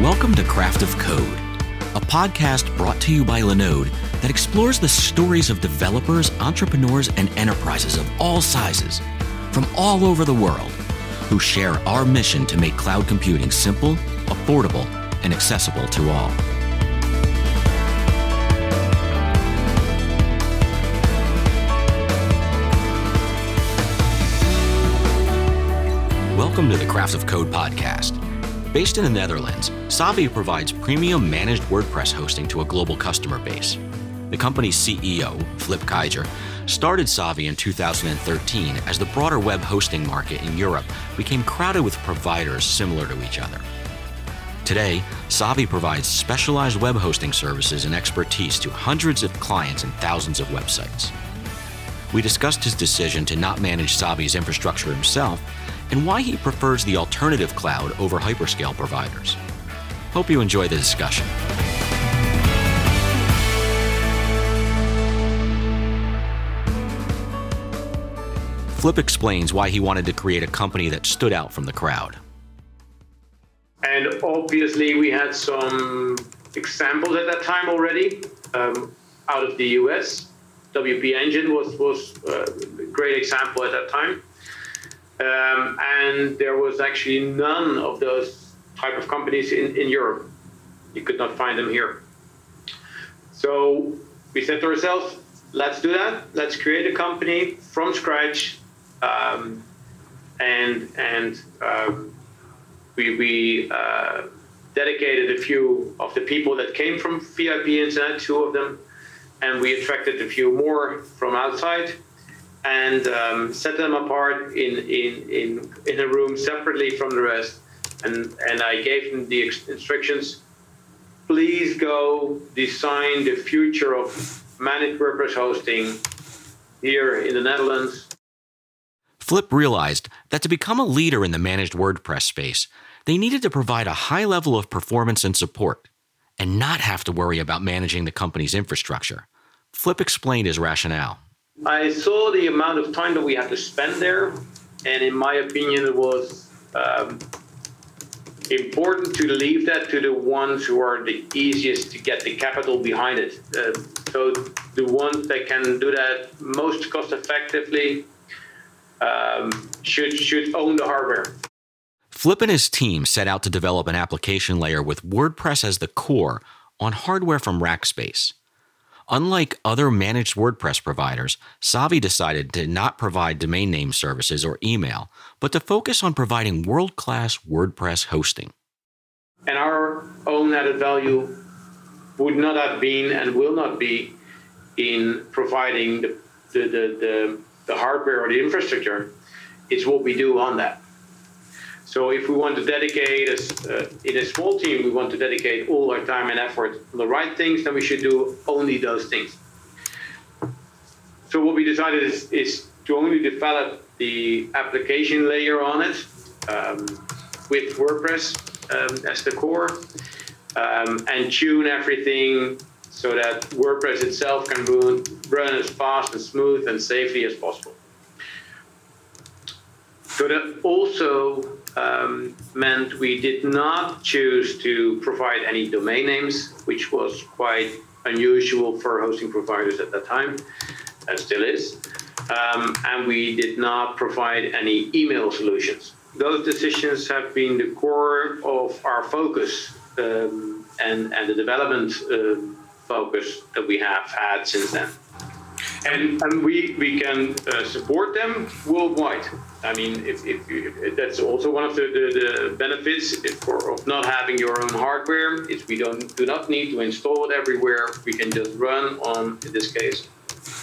Welcome to Craft of Code, a podcast brought to you by Linode that explores the stories of developers, entrepreneurs, and enterprises of all sizes from all over the world who share our mission to make cloud computing simple, affordable, and accessible to all. Welcome to the Craft of Code podcast. Based in the Netherlands, Savvy provides premium managed WordPress hosting to a global customer base. The company's CEO, Flip Keijzer, started Savvy in 2013 as the broader web hosting market in Europe became crowded with providers similar to each other. Today, Savvy provides specialized web hosting services and expertise to hundreds of clients and thousands of websites. We discussed his decision to not manage Savvy's infrastructure himself and why he prefers the alternative cloud over hyperscale providers. Hope you enjoy the discussion. Flip explains why he wanted to create a company that stood out from the crowd. And obviously we had some examples at that time already out of the US. WP Engine was a great example at that time. And there was actually none of those type of companies in Europe. You could not find them here. So we said to ourselves, let's do that. Let's create a company from scratch. We dedicated a few of the people that came from VIP Internet, two of them, and we attracted a few more from outside. And set them apart in a room separately from the rest, and I gave them the instructions. Please go design the future of managed WordPress hosting here in the Netherlands. Flip realized that to become a leader in the managed WordPress space, they needed to provide a high level of performance and support, and not have to worry about managing the company's infrastructure. Flip explained his rationale. I saw the amount of time that we had to spend there, and in my opinion, it was important to leave that to the ones who are the easiest to get the capital behind it. So the ones that can do that most cost-effectively should own the hardware. Flip and his team set out to develop an application layer with WordPress as the core on hardware from Rackspace. Unlike other managed WordPress providers, Savvy decided to not provide domain name services or email, but to focus on providing world-class WordPress hosting. And our own added value would not have been and will not be in providing the hardware or the infrastructure. It's what we do on that. So if we want to dedicate, in a small team, we want to dedicate all our time and effort on the right things, then we should do only those things. So what we decided is to only develop the application layer on it with WordPress as the core and tune everything so that WordPress itself can run as fast and smooth and safely as possible. So that also meant we did not choose to provide any domain names, which was quite unusual for hosting providers at that time, and still is. And we did not provide any email solutions. Those decisions have been the core of our focus and the development focus that we have had since then. And we can support them worldwide. I mean, if that's also one of the benefits of not having your own hardware, is we do not need to install it everywhere. We can just run on, in this case,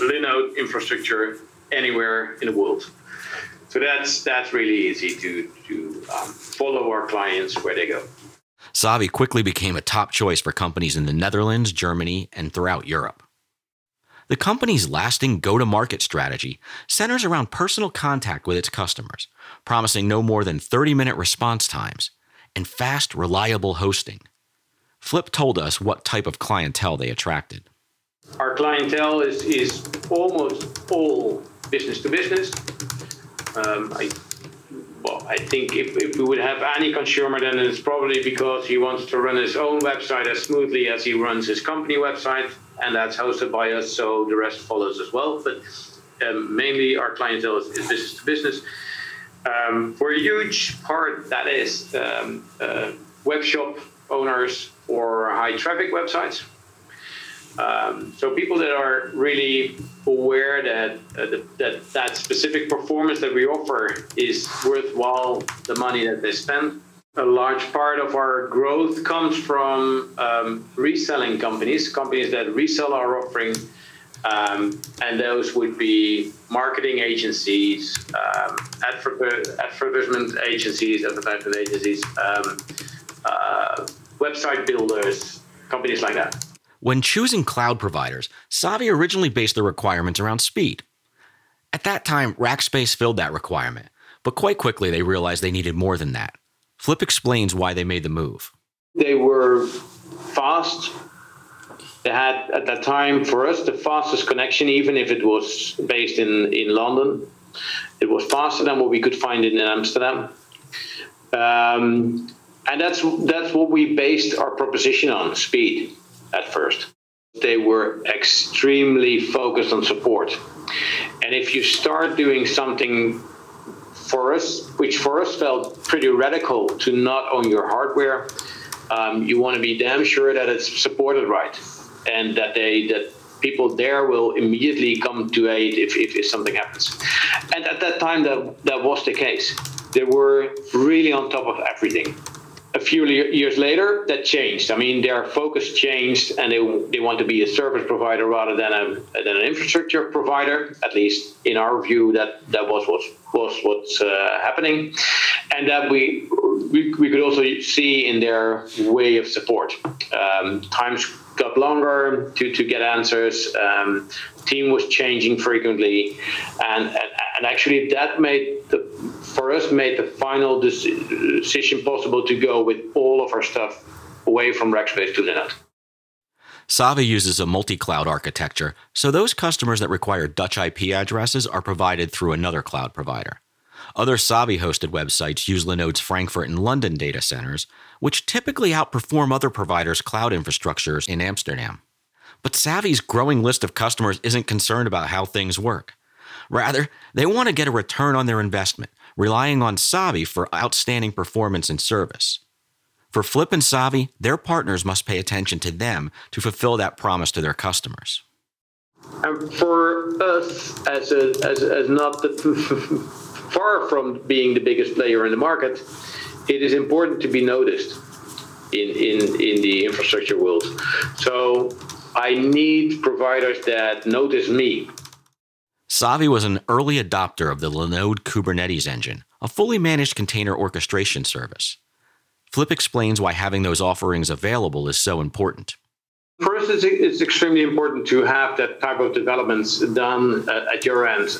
Linode infrastructure anywhere in the world. So that's really easy to follow our clients where they go. Savvy quickly became a top choice for companies in the Netherlands, Germany, and throughout Europe. The company's lasting go-to-market strategy centers around personal contact with its customers, promising no more than 30-minute response times and fast, reliable hosting. Flip told us what type of clientele they attracted. Our clientele is almost all business to business. I think if we would have any consumer, then it's probably because he wants to run his own website as smoothly as he runs his company website, and that's hosted by us, so the rest follows as well. But mainly our clientele is business to business. For a huge part, that is web shop owners or high traffic websites. So people that are really aware that that specific performance that we offer is worthwhile the money that they spend. A large part of our growth comes from reselling companies that resell our offering, and those would be marketing agencies, advertisement agencies, website builders, companies like that. When choosing cloud providers, Savvy originally based their requirements around speed. At that time, Rackspace filled that requirement, but quite quickly they realized they needed more than that. Flip explains why they made the move. They were fast. They had, at that time, for us, the fastest connection, even if it was based in London. It was faster than what we could find in Amsterdam. And that's what we based our proposition on, speed. At first, they were extremely focused on support. And if you start doing something for us, which for us felt pretty radical to not own your hardware, you want to be damn sure that it's supported right and that people there will immediately come to aid if something happens. And at that time, that was the case. They were really on top of everything. A few years later, that changed. I mean, their focus changed, and they want to be a service provider rather than an infrastructure provider. At least in our view, that was what's happening, and that we could also see in their way of support. Times got longer to get answers. Team was changing frequently, and actually that made the final decision possible to go with all of our stuff away from Rackspace to Linode. Savvy uses a multi-cloud architecture, so those customers that require Dutch IP addresses are provided through another cloud provider. Other Savvy-hosted websites use Linode's Frankfurt and London data centers, which typically outperform other providers' cloud infrastructures in Amsterdam. But Savvy's growing list of customers isn't concerned about how things work. Rather, they want to get a return on their investment, relying on Savvy for outstanding performance and service. For Flip and Savvy, their partners must pay attention to them to fulfill that promise to their customers. And for us, as not the far from being the biggest player in the market, it is important to be noticed in the infrastructure world. So I need providers that notice me. Savvy was an early adopter of the Linode Kubernetes engine, a fully managed container orchestration service. Flip explains why having those offerings available is so important. For us, it's extremely important to have that type of developments done at your end.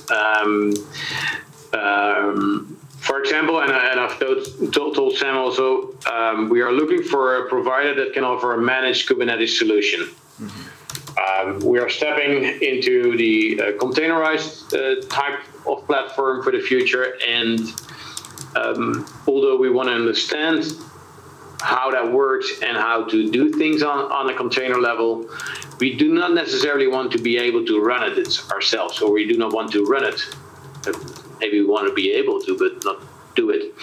For example, and I've told Sam also, we are looking for a provider that can offer a managed Kubernetes solution. Mm-hmm. We are stepping into the containerized type of platform for the future, and although we want to understand how that works and how to do things on a container level, we do not necessarily want to be able to run it ourselves, or we do not want to run it. Maybe we want to be able to, but not do it.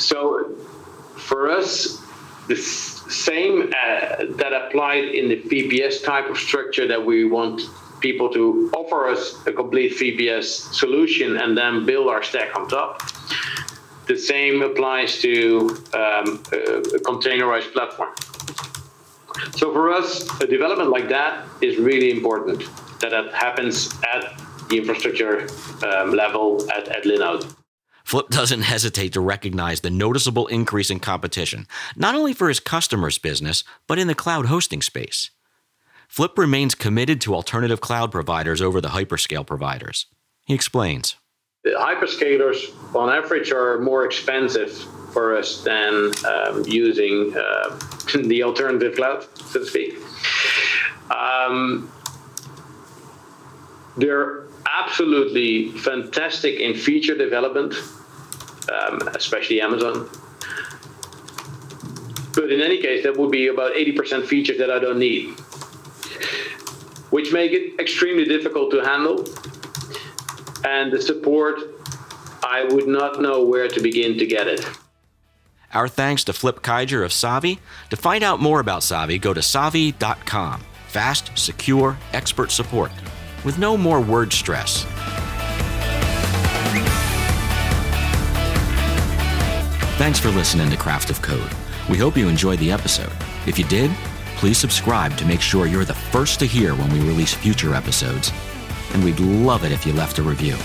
So for us, the same that applied in the VPS type of structure, that we want people to offer us a complete VPS solution and then build our stack on top. The same applies to a containerized platform. So for us, a development like that is really important, that happens at the infrastructure level at Linode. Flip doesn't hesitate to recognize the noticeable increase in competition, not only for his customers' business, but in the cloud hosting space. Flip remains committed to alternative cloud providers over the hyperscale providers. He explains. The hyperscalers, on average, are more expensive for us than using the alternative cloud, so to speak. They're absolutely fantastic in feature development, especially Amazon. But in any case, that would be about 80% features that I don't need, which make it extremely difficult to handle. And the support, I would not know where to begin to get it. Our thanks to Flip Keijzer of Savvy. To find out more about Savvy, go to savvy.com. Fast, secure, expert support with no more word stress. Thanks for listening to Craft of Code. We hope you enjoyed the episode. If you did, please subscribe to make sure you're the first to hear when we release future episodes. And we'd love it if you left a review.